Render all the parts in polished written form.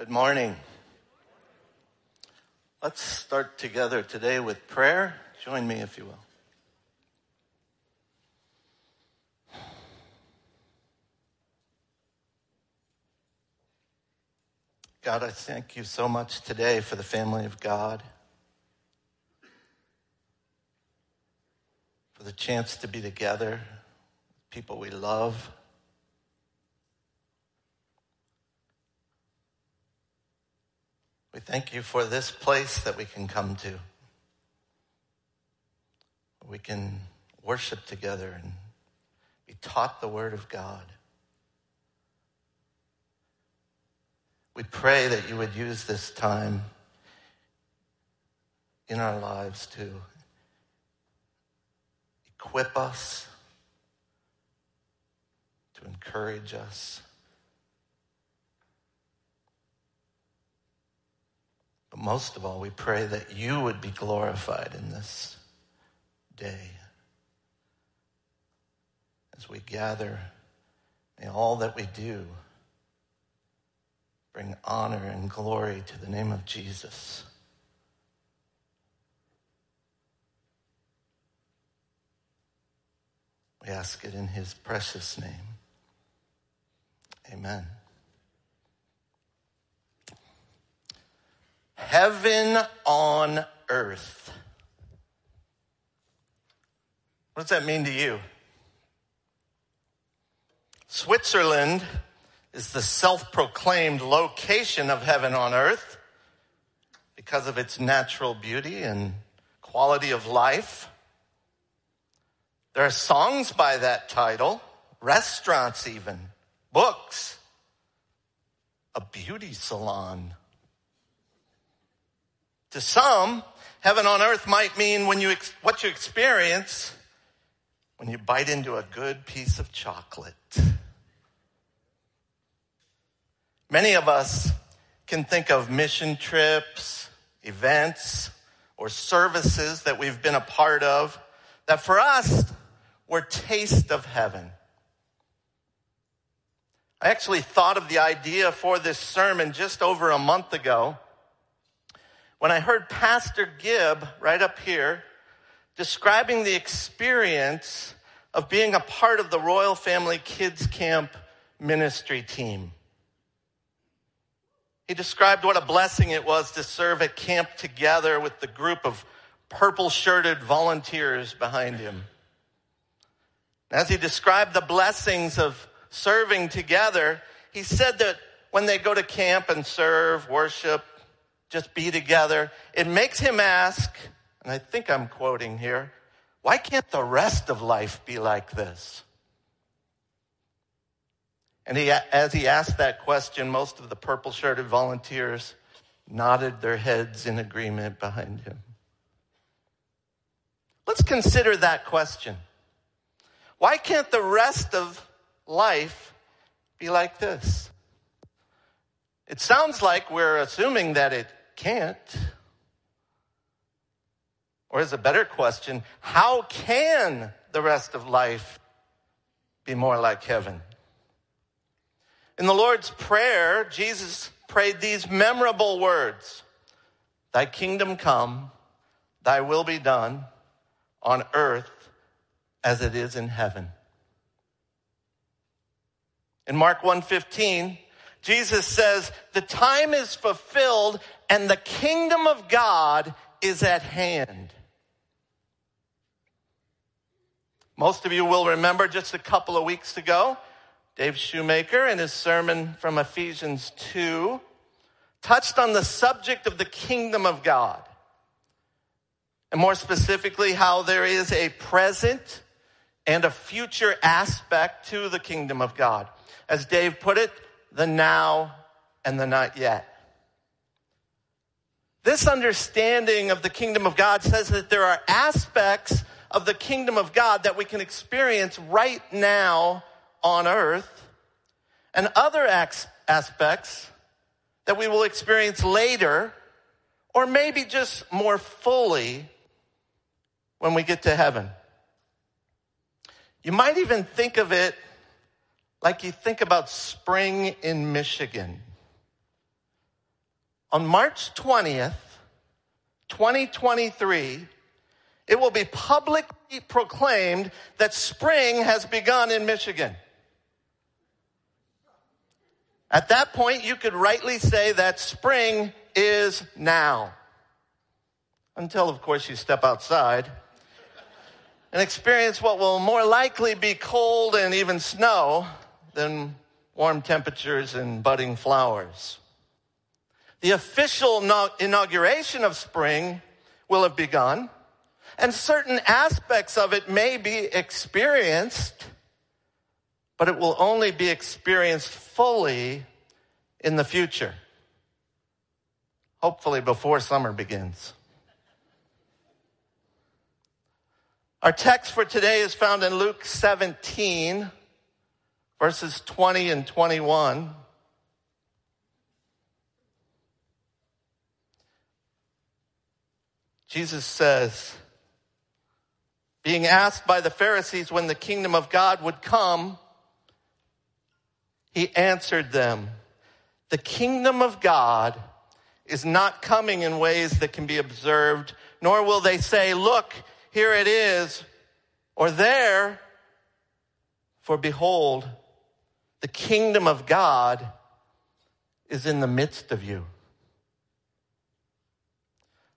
Good morning. Let's start together today with prayer. Join me, if you will. God, I thank you so much today for the family of God, for the chance to be together with people we love. We thank you for this place that we can come to. We can worship together and be taught the Word of God. We pray that you would use this time in our lives to equip us, to encourage us, but most of all, we pray that you would be glorified in this day. As we gather, may all that we do bring honor and glory to the name of Jesus. We ask it in his precious name. Amen. Heaven on earth. What does that mean to you? Switzerland is the self-proclaimed location of heaven on earth because of its natural beauty and quality of life. There are songs by that title, restaurants even, books, a beauty salon. To some, heaven on earth might mean what you experience when you bite into a good piece of chocolate. Many of us can think of mission trips, events, or services that we've been a part of that for us were taste of heaven. I actually thought of the idea for this sermon just over a month ago, when I heard Pastor Gibb right up here describing the experience of being a part of the Royal Family Kids Camp ministry team. He described what a blessing it was to serve at camp together with the group of purple-shirted volunteers behind him. As he described the blessings of serving together, he said that when they go to camp and serve, worship, just be together, it makes him ask, and I think I'm quoting here, why can't the rest of life be like this? And as he asked that question, most of the purple-shirted volunteers nodded their heads in agreement behind him. Let's consider that question. Why can't the rest of life be like this? It sounds like we're assuming that it can't. Or is a better question, how can the rest of life be more like heaven? In the Lord's Prayer, Jesus prayed these memorable words, "Thy kingdom come, thy will be done on earth as it is in heaven." In Mark 1:15, Jesus says, "The time is fulfilled and the kingdom of God is at hand." Most of you will remember just a couple of weeks ago, Dave Shoemaker in his sermon from Ephesians 2 touched on the subject of the kingdom of God. And more specifically, how there is a present and a future aspect to the kingdom of God. As Dave put it, the now and the not yet. This understanding of the kingdom of God says that there are aspects of the kingdom of God that we can experience right now on earth, and other aspects that we will experience later, or maybe just more fully when we get to heaven. You might even think of it like you think about spring in Michigan. On March 20th, 2023, it will be publicly proclaimed that spring has begun in Michigan. At that point, you could rightly say that spring is now. Until, of course, you step outside and experience what will more likely be cold and even snow than warm temperatures and budding flowers. The official inauguration of spring will have begun, and certain aspects of it may be experienced, but it will only be experienced fully in the future. Hopefully before summer begins. Our text for today is found in Luke 17, verses 20 and 21. Jesus says, being asked by the Pharisees when the kingdom of God would come, he answered them, the kingdom of God is not coming in ways that can be observed, nor will they say, look, here it is, or there, for behold, the kingdom of God is in the midst of you.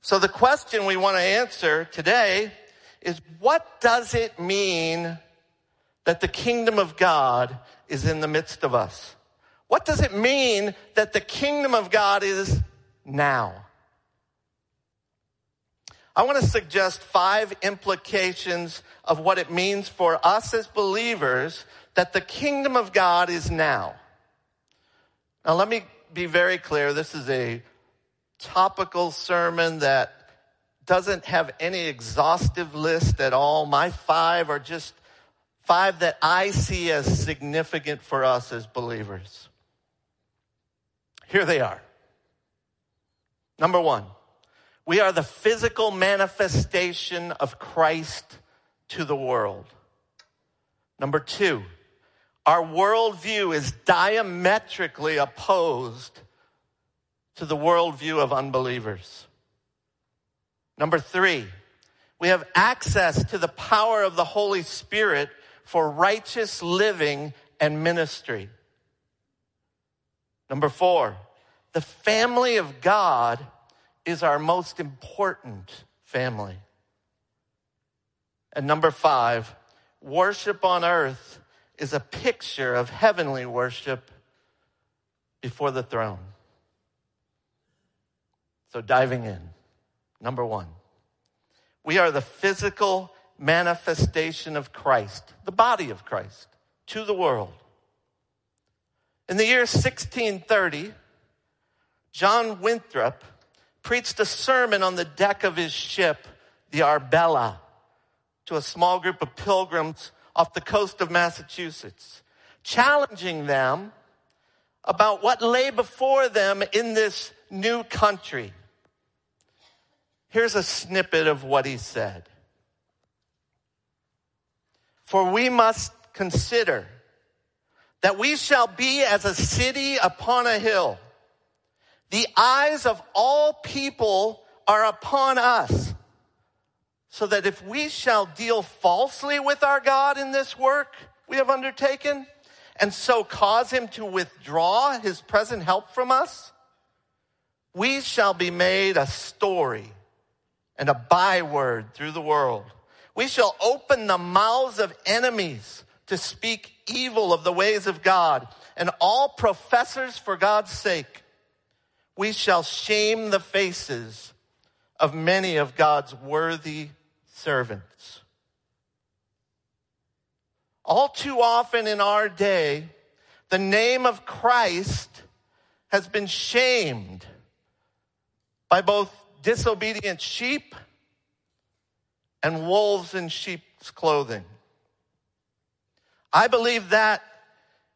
So the question we want to answer today is, what does it mean that the kingdom of God is in the midst of us? What does it mean that the kingdom of God is now? I want to suggest 5 implications of what it means for us as believers that the kingdom of God is now. Now, let me be very clear. This is a topical sermon that doesn't have any exhaustive list at all. My 5 are just 5 that I see as significant for us as believers. Here they are. Number 1. We are the physical manifestation of Christ to the world. Number 2, our worldview is diametrically opposed to the worldview of unbelievers. Number 3, we have access to the power of the Holy Spirit for righteous living and ministry. Number 4, the family of God is our most important family. And number 5, worship on earth is a picture of heavenly worship before the throne. So diving in, number 1, we are the physical manifestation of Christ, the body of Christ, to the world. In the year 1630, John Winthrop preached a sermon on the deck of his ship, the Arbella, to a small group of pilgrims off the coast of Massachusetts, challenging them about what lay before them in this new country. Here's a snippet of what he said. For we must consider that we shall be as a city upon a hill. The eyes of all people are upon us, so that if we shall deal falsely with our God in this work we have undertaken, and so cause him to withdraw his present help from us, we shall be made a story and a byword through the world. We shall open the mouths of enemies to speak evil of the ways of God, and all professors for God's sake. We shall shame the faces of many of God's worthy servants. All too often in our day, the name of Christ has been shamed by both disobedient sheep and wolves in sheep's clothing. I believe that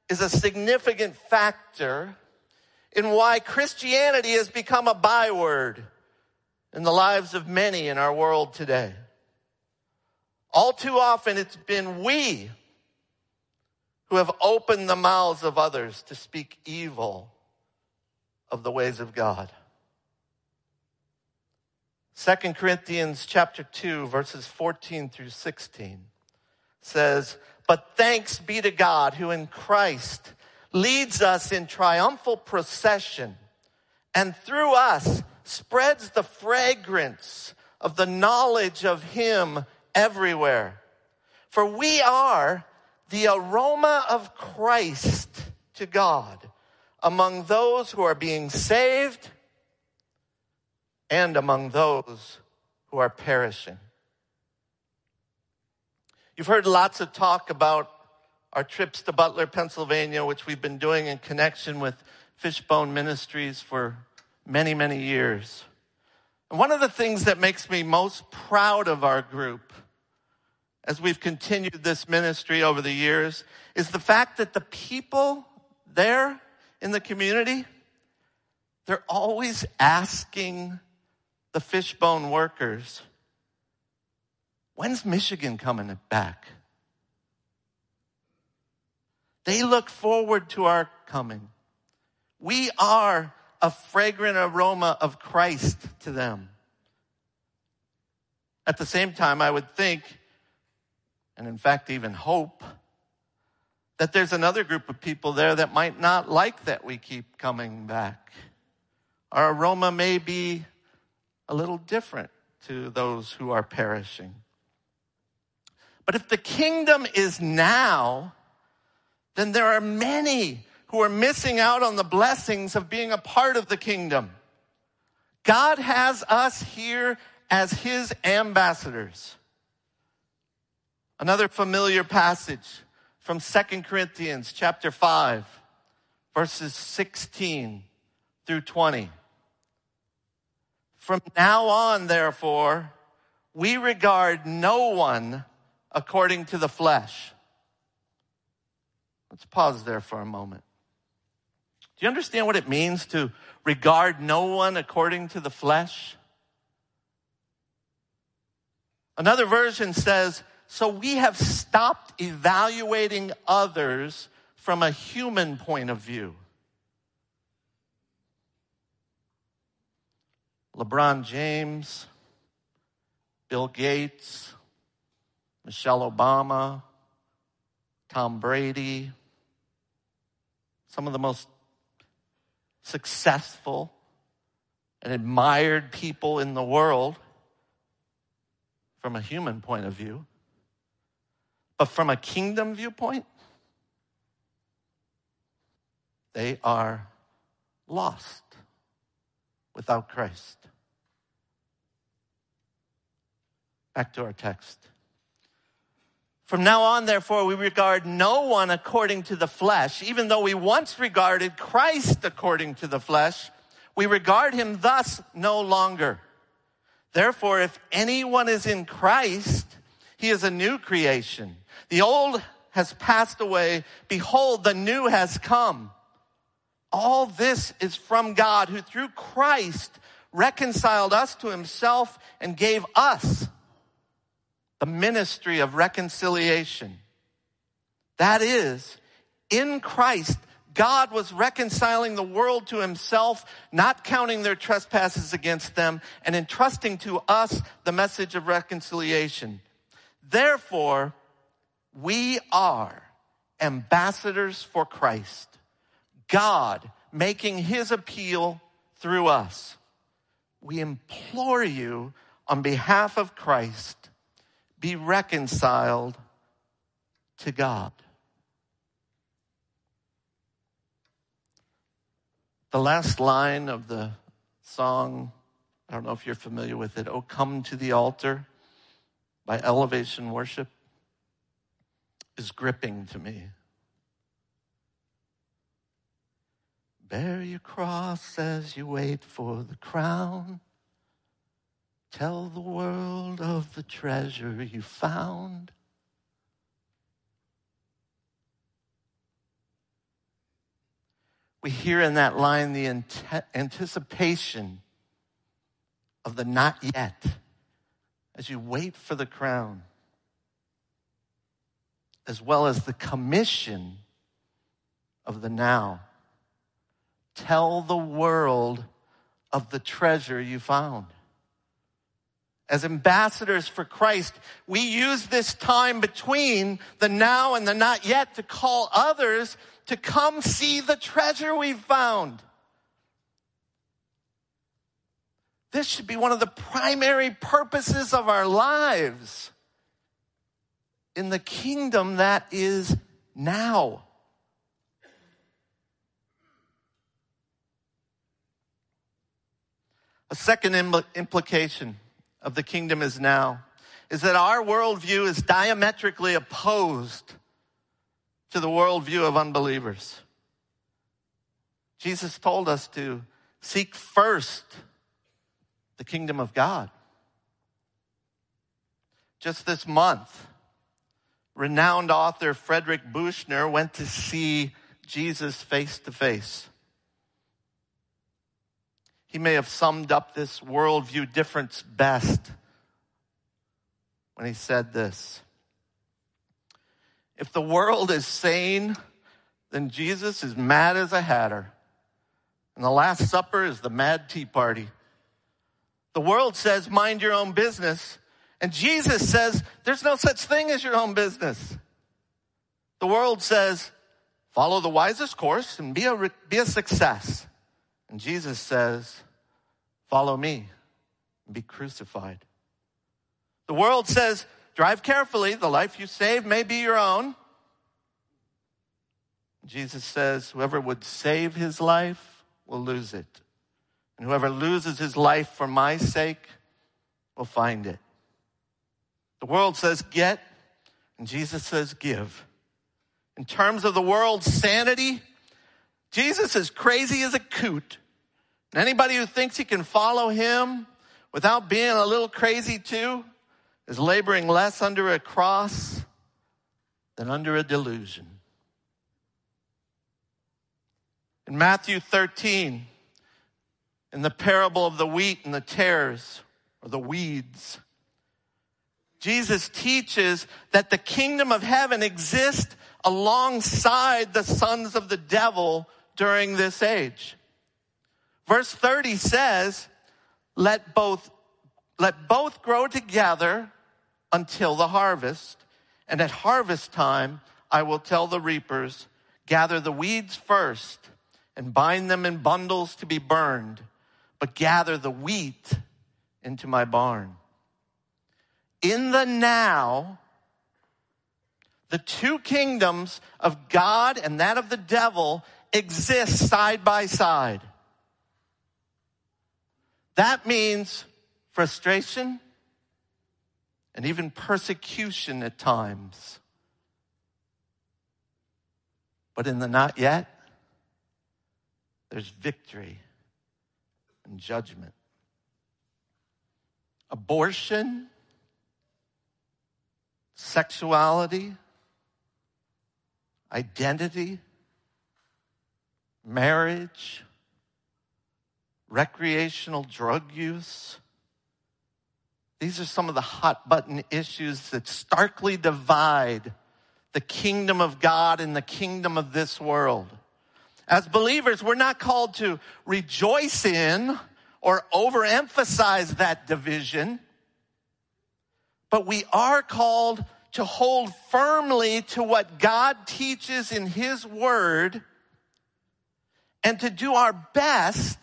is a significant factor in why Christianity has become a byword in the lives of many in our world today. All too often it's been we who have opened the mouths of others to speak evil of the ways of God. 2 Corinthians chapter 2, verses 14 through 16 says, "But thanks be to God who in Christ leads us in triumphal procession and through us spreads the fragrance of the knowledge of him everywhere. For we are the aroma of Christ to God among those who are being saved and among those who are perishing." You've heard lots of talk about our trips to Butler, Pennsylvania, which we've been doing in connection with Fishbone Ministries for many, many years. And one of the things that makes me most proud of our group as we've continued this ministry over the years is the fact that the people there in the community, they're always asking the Fishbone workers, "When's Michigan coming back?" They look forward to our coming. We are a fragrant aroma of Christ to them. At the same time, I would think, and in fact even hope, that there's another group of people there that might not like that we keep coming back. Our aroma may be a little different to those who are perishing. But if the kingdom is now, then there are many who are missing out on the blessings of being a part of the kingdom. God has us here as his ambassadors. Another familiar passage from 2 Corinthians chapter 5, verses 16 through 20. "From now on, therefore, we regard no one according to the flesh." Let's pause there for a moment. Do you understand what it means to regard no one according to the flesh? Another version says, "So we have stopped evaluating others from a human point of view." LeBron James, Bill Gates, Michelle Obama, Tom Brady, some of the most successful and admired people in the world from a human point of view. But from a kingdom viewpoint, they are lost without Christ. Back to our text. "From now on, therefore, we regard no one according to the flesh. Even though we once regarded Christ according to the flesh, we regard him thus no longer. Therefore, if anyone is in Christ, he is a new creation. The old has passed away. Behold, the new has come. All this is from God, who through Christ reconciled us to himself and gave us the ministry of reconciliation. That is, in Christ, God was reconciling the world to himself, not counting their trespasses against them, and entrusting to us the message of reconciliation. Therefore, we are ambassadors for Christ, God making his appeal through us. We implore you on behalf of Christ, be reconciled to God." The last line of the song, I don't know if you're familiar with it, "Oh Come to the Altar" by Elevation Worship, is gripping to me. "Bear your cross as you wait for the crown. Tell the world of the treasure you found. We hear in that line the anticipation of the not yet, as you wait for the crown, as well as the commission of the now. Tell the world of the treasure you found. As ambassadors for Christ, we use this time between the now and the not yet to call others to come see the treasure we've found. This should be one of the primary purposes of our lives in the kingdom that is now. A second implication of the kingdom is now is that our worldview is diametrically opposed to the worldview of unbelievers. Jesus told us to seek first the kingdom of God. Just this month, renowned author Frederick Buechner went to see Jesus face to face. He may have summed up this worldview difference best when he said this: if the world is sane, then Jesus is mad as a hatter, and the Last Supper is the mad tea party. The world says, mind your own business, and Jesus says, there's no such thing as your own business. The world says, follow the wisest course and be a success. And Jesus says, follow me and be crucified. The world says, drive carefully. The life you save may be your own. Jesus says, whoever would save his life will lose it. And whoever loses his life for my sake will find it. The world says, get. And Jesus says, give. In terms of the world's sanity, Jesus is crazy as a coot. And anybody who thinks he can follow him without being a little crazy too is laboring less under a cross than under a delusion. In Matthew 13, in the parable of the wheat and the tares, or the weeds, Jesus teaches that the kingdom of heaven exists alongside the sons of the devil during this age. Verse 30 says, let both grow together until the harvest. And at harvest time, I will tell the reapers, gather the weeds first and bind them in bundles to be burned, but gather the wheat into my barn. In the now, the two kingdoms of God and that of the devil exist side by side. That means frustration and even persecution at times. But in the not yet, there's victory and judgment. Abortion, sexuality, identity, marriage, recreational drug use. These are some of the hot button issues that starkly divide the kingdom of God and the kingdom of this world. As believers, we're not called to rejoice in or overemphasize that division, but we are called to hold firmly to what God teaches in his word and to do our best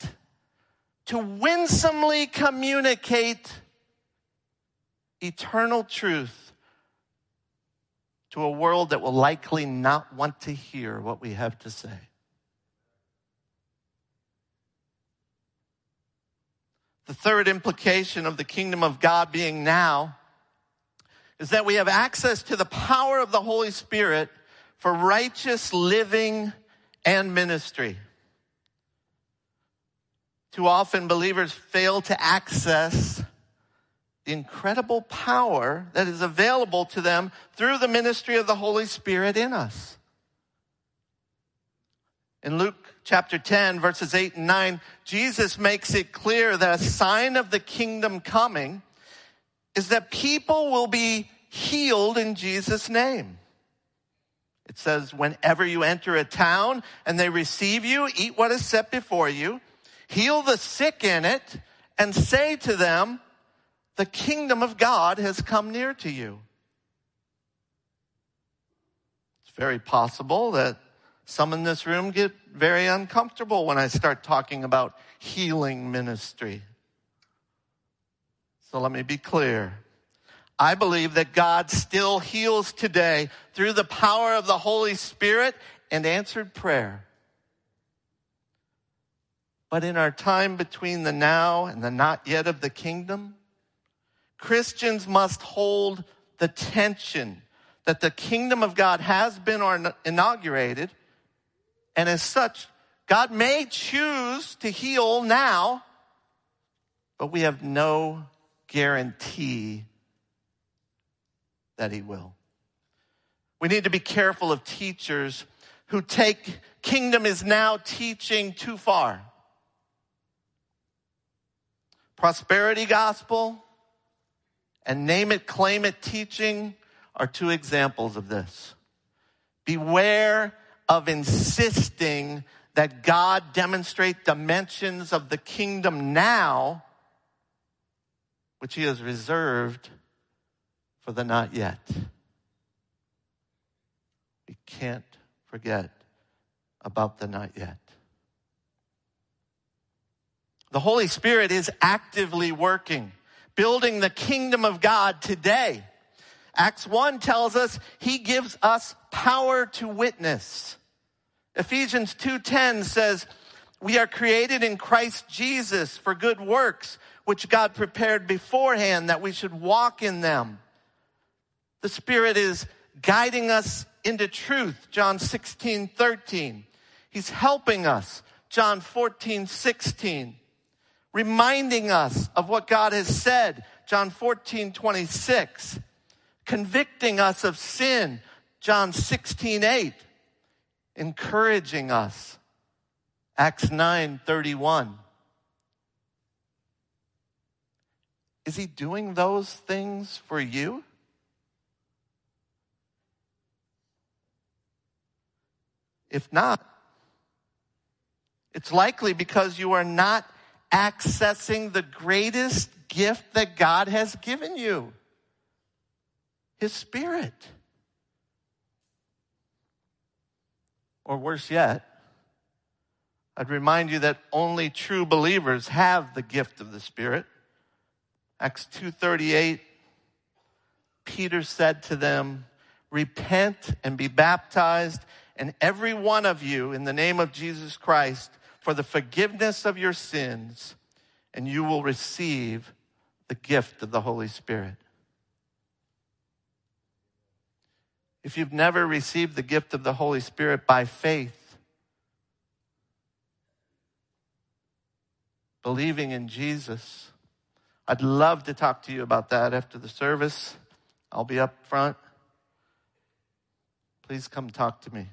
to winsomely communicate eternal truth to a world that will likely not want to hear what we have to say. The third implication of the kingdom of God being now is that we have access to the power of the Holy Spirit for righteous living and ministry. Too often believers fail to access the incredible power that is available to them through the ministry of the Holy Spirit in us. In Luke chapter 10, verses 8 and 9, Jesus makes it clear that a sign of the kingdom coming is that people will be healed in Jesus' name. It says, whenever you enter a town and they receive you, eat what is set before you, heal the sick in it, and say to them, The kingdom of God has come near to you. It's very possible that some in this room get very uncomfortable when I start talking about healing ministry. So let me be clear. I believe that God still heals today through the power of the Holy Spirit and answered prayer. But in our time between the now and the not yet of the kingdom, Christians must hold the tension that the kingdom of God has been inaugurated, and as such, God may choose to heal now, but we have no guarantee that he will. We need to be careful of teachers who take kingdom is now teaching too far. Prosperity gospel and name it, claim it teaching are two examples of this. Beware of insisting that God demonstrate dimensions of the kingdom now, which he has reserved for the not yet. We can't forget about the not yet. The Holy Spirit is actively working, building the kingdom of God today. Acts 1 tells us he gives us power to witness. Ephesians 2:10 says, we are created in Christ Jesus for good works, which God prepared beforehand that we should walk in them. The Spirit is guiding us into truth, John 16:13. He's helping us, John 14:16. Reminding us of what God has said, John 14:26. Convicting us of sin, John 16:8. Encouraging us, Acts 9:31. Is he doing those things for you? If not, it's likely because you are not accessing the greatest gift that God has given you. His Spirit. Or worse yet, I'd remind you that only true believers have the gift of the Spirit. Acts 2:38, Peter said to them, repent and be baptized, and every one of you in the name of Jesus Christ for the forgiveness of your sins, and you will receive the gift of the Holy Spirit. If you've never received the gift of the Holy Spirit by faith, believing in Jesus, I'd love to talk to you about that after the service. I'll be up front. Please come talk to me.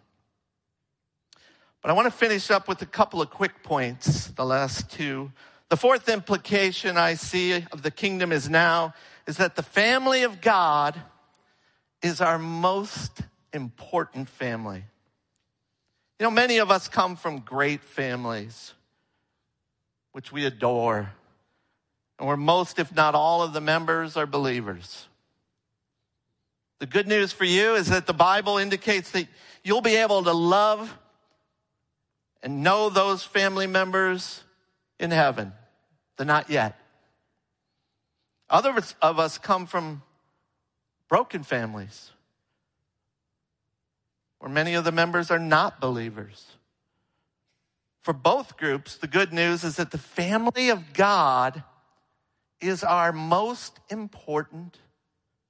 But I want to finish up with a couple of quick points, the last two. The fourth implication I see of the kingdom is now is that the family of God is our most important family. You know, many of us come from great families, which we adore, and where most, if not all, of the members are believers. The good news for you is that the Bible indicates that you'll be able to love and know those family members in heaven, the not yet. Others of us come from broken families, where many of the members are not believers. For both groups, the good news is that the family of God is our most important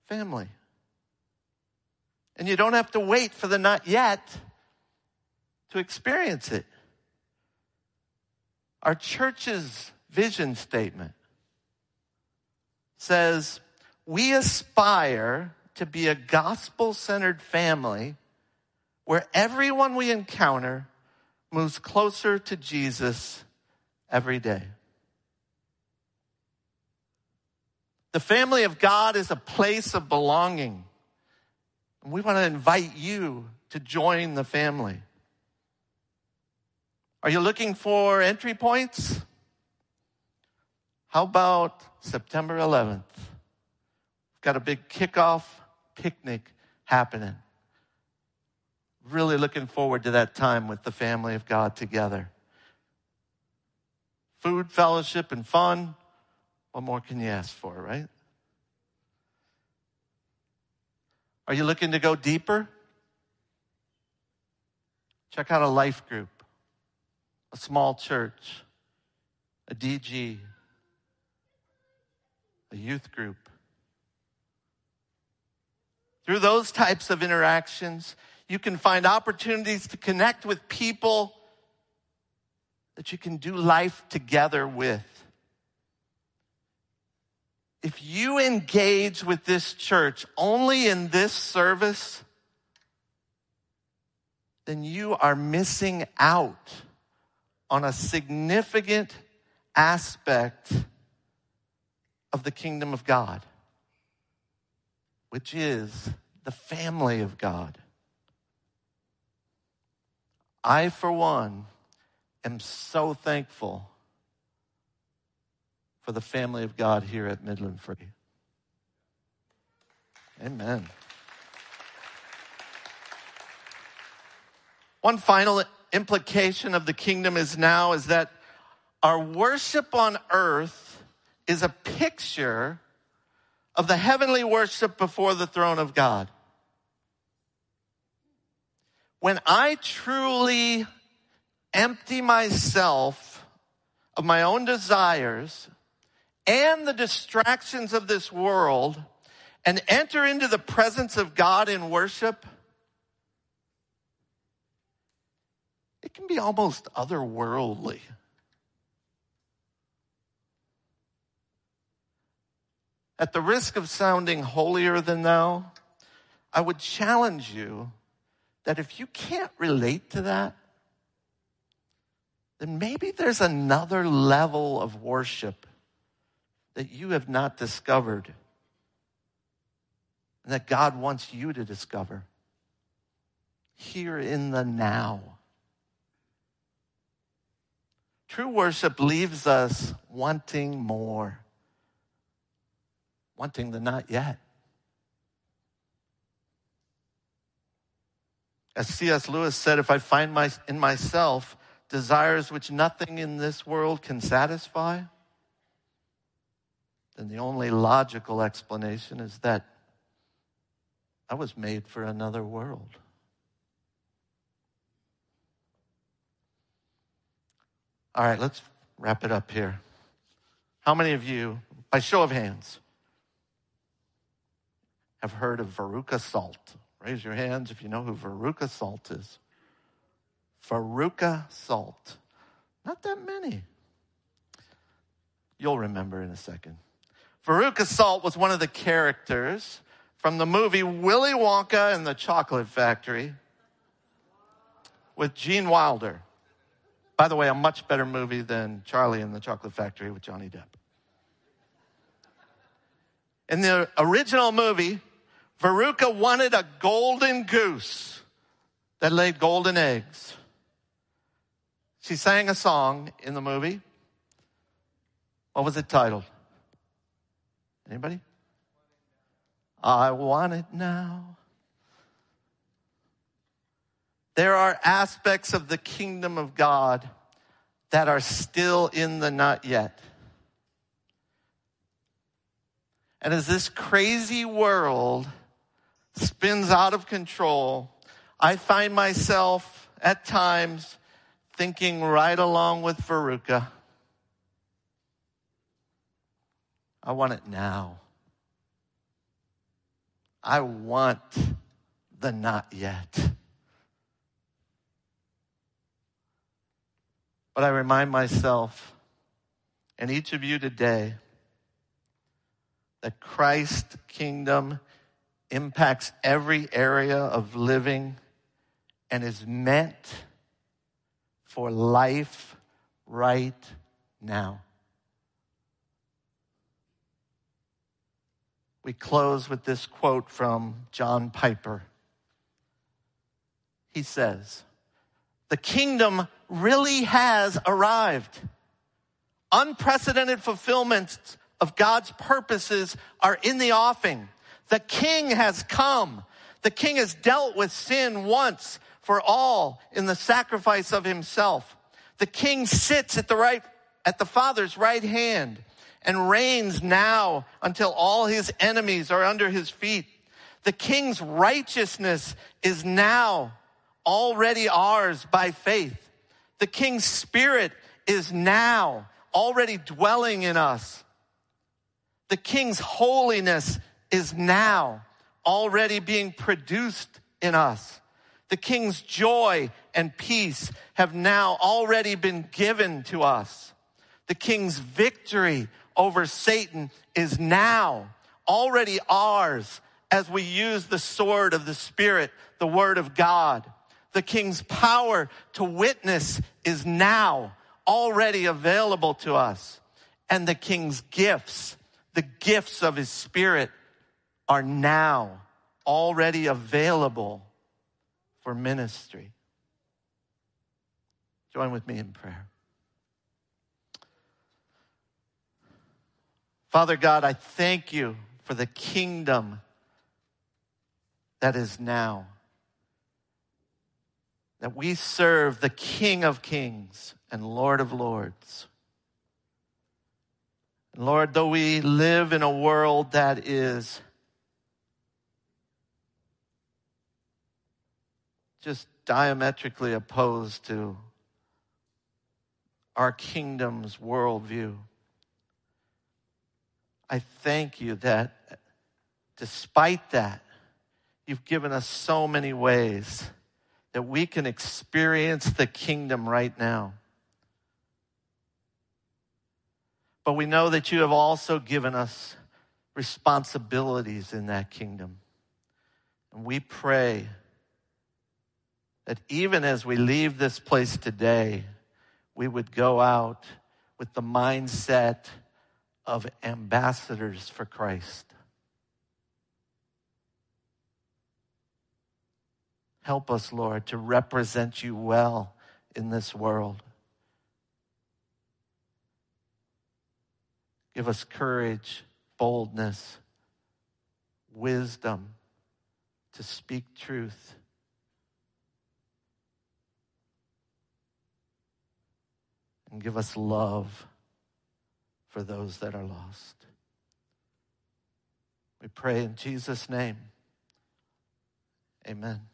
family. And you don't have to wait for the not yet to experience it. Our church's vision statement says, we aspire to be a gospel-centered family where everyone we encounter moves closer to Jesus every day. The family of God is a place of belonging. And we want to invite you to join the family. Are you looking for entry points? How about September 11th? We've got a big kickoff picnic happening. Really looking forward to that time with the family of God together. Food, fellowship, and fun. What more can you ask for, right? Are you looking to go deeper? Check out a life group, a small church, a DG, a youth group. Through those types of interactions, you can find opportunities to connect with people that you can do life together with. If you engage with this church only in this service, then you are missing out on a significant aspect of the kingdom of God, which is the family of God. I, for one, am so thankful for the family of God here at Midland Free. Amen. One final implication of the kingdom is that our worship on earth is a picture of the heavenly worship before the throne of God. When I truly empty myself of my own desires and the distractions of this world and enter into the presence of God in worship, it can be almost otherworldly. At the risk of sounding holier than thou, I would challenge you that if you can't relate to that, then maybe there's another level of worship that you have not discovered and that God wants you to discover here in the now. True worship leaves us wanting more, wanting the not yet. As C.S. Lewis said, if I find in myself desires which nothing in this world can satisfy, then the only logical explanation is that I was made for another world. All right, let's wrap it up here. How many of you, by show of hands, have heard of Veruca Salt? Raise your hands if you know who Veruca Salt is. Veruca Salt. Not that many. You'll remember in a second. Veruca Salt was one of the characters from the movie Willy Wonka and the Chocolate Factory with Gene Wilder. By the way, a much better movie than Charlie and the Chocolate Factory with Johnny Depp. In the original movie, Veruca wanted a golden goose that laid golden eggs. She sang a song in the movie. What was it titled? Anybody? I Want It Now. There are aspects of the kingdom of God that are still in the not yet. And as this crazy world spins out of control, I find myself at times thinking right along with Veruca. I want it now. I want the not yet. But I remind myself, and each of you today, that Christ's kingdom impacts every area of living and is meant for life right now. We close with this quote from John Piper. He says, "The kingdom really has arrived. Unprecedented fulfillments of God's purposes are in the offing. The King has come. The King has dealt with sin once for all in the sacrifice of himself. The King sits at the Father's right hand and reigns now until all his enemies are under his feet. The King's righteousness is now already ours by faith. The King's Spirit is now already dwelling in us. The King's holiness is now already being produced in us. The King's joy and peace have now already been given to us. The King's victory over Satan is now already ours as we use the sword of the Spirit, the Word of God. The King's power to witness is now already available to us. And the King's gifts, the gifts of his Spirit, are now already available for ministry. Join with me in prayer. Father God, I thank you for the kingdom that is now. That we serve the King of Kings and Lord of Lords. And Lord, though we live in a world that is just diametrically opposed to our kingdom's worldview, I thank you that despite that, you've given us so many ways that we can experience the kingdom right now. But we know that you have also given us responsibilities in that kingdom. And we pray that even as we leave this place today, we would go out with the mindset of ambassadors for Christ. Help us, Lord, to represent you well in this world. Give us courage, boldness, wisdom to speak truth. And give us love for those that are lost. We pray in Jesus' name. Amen.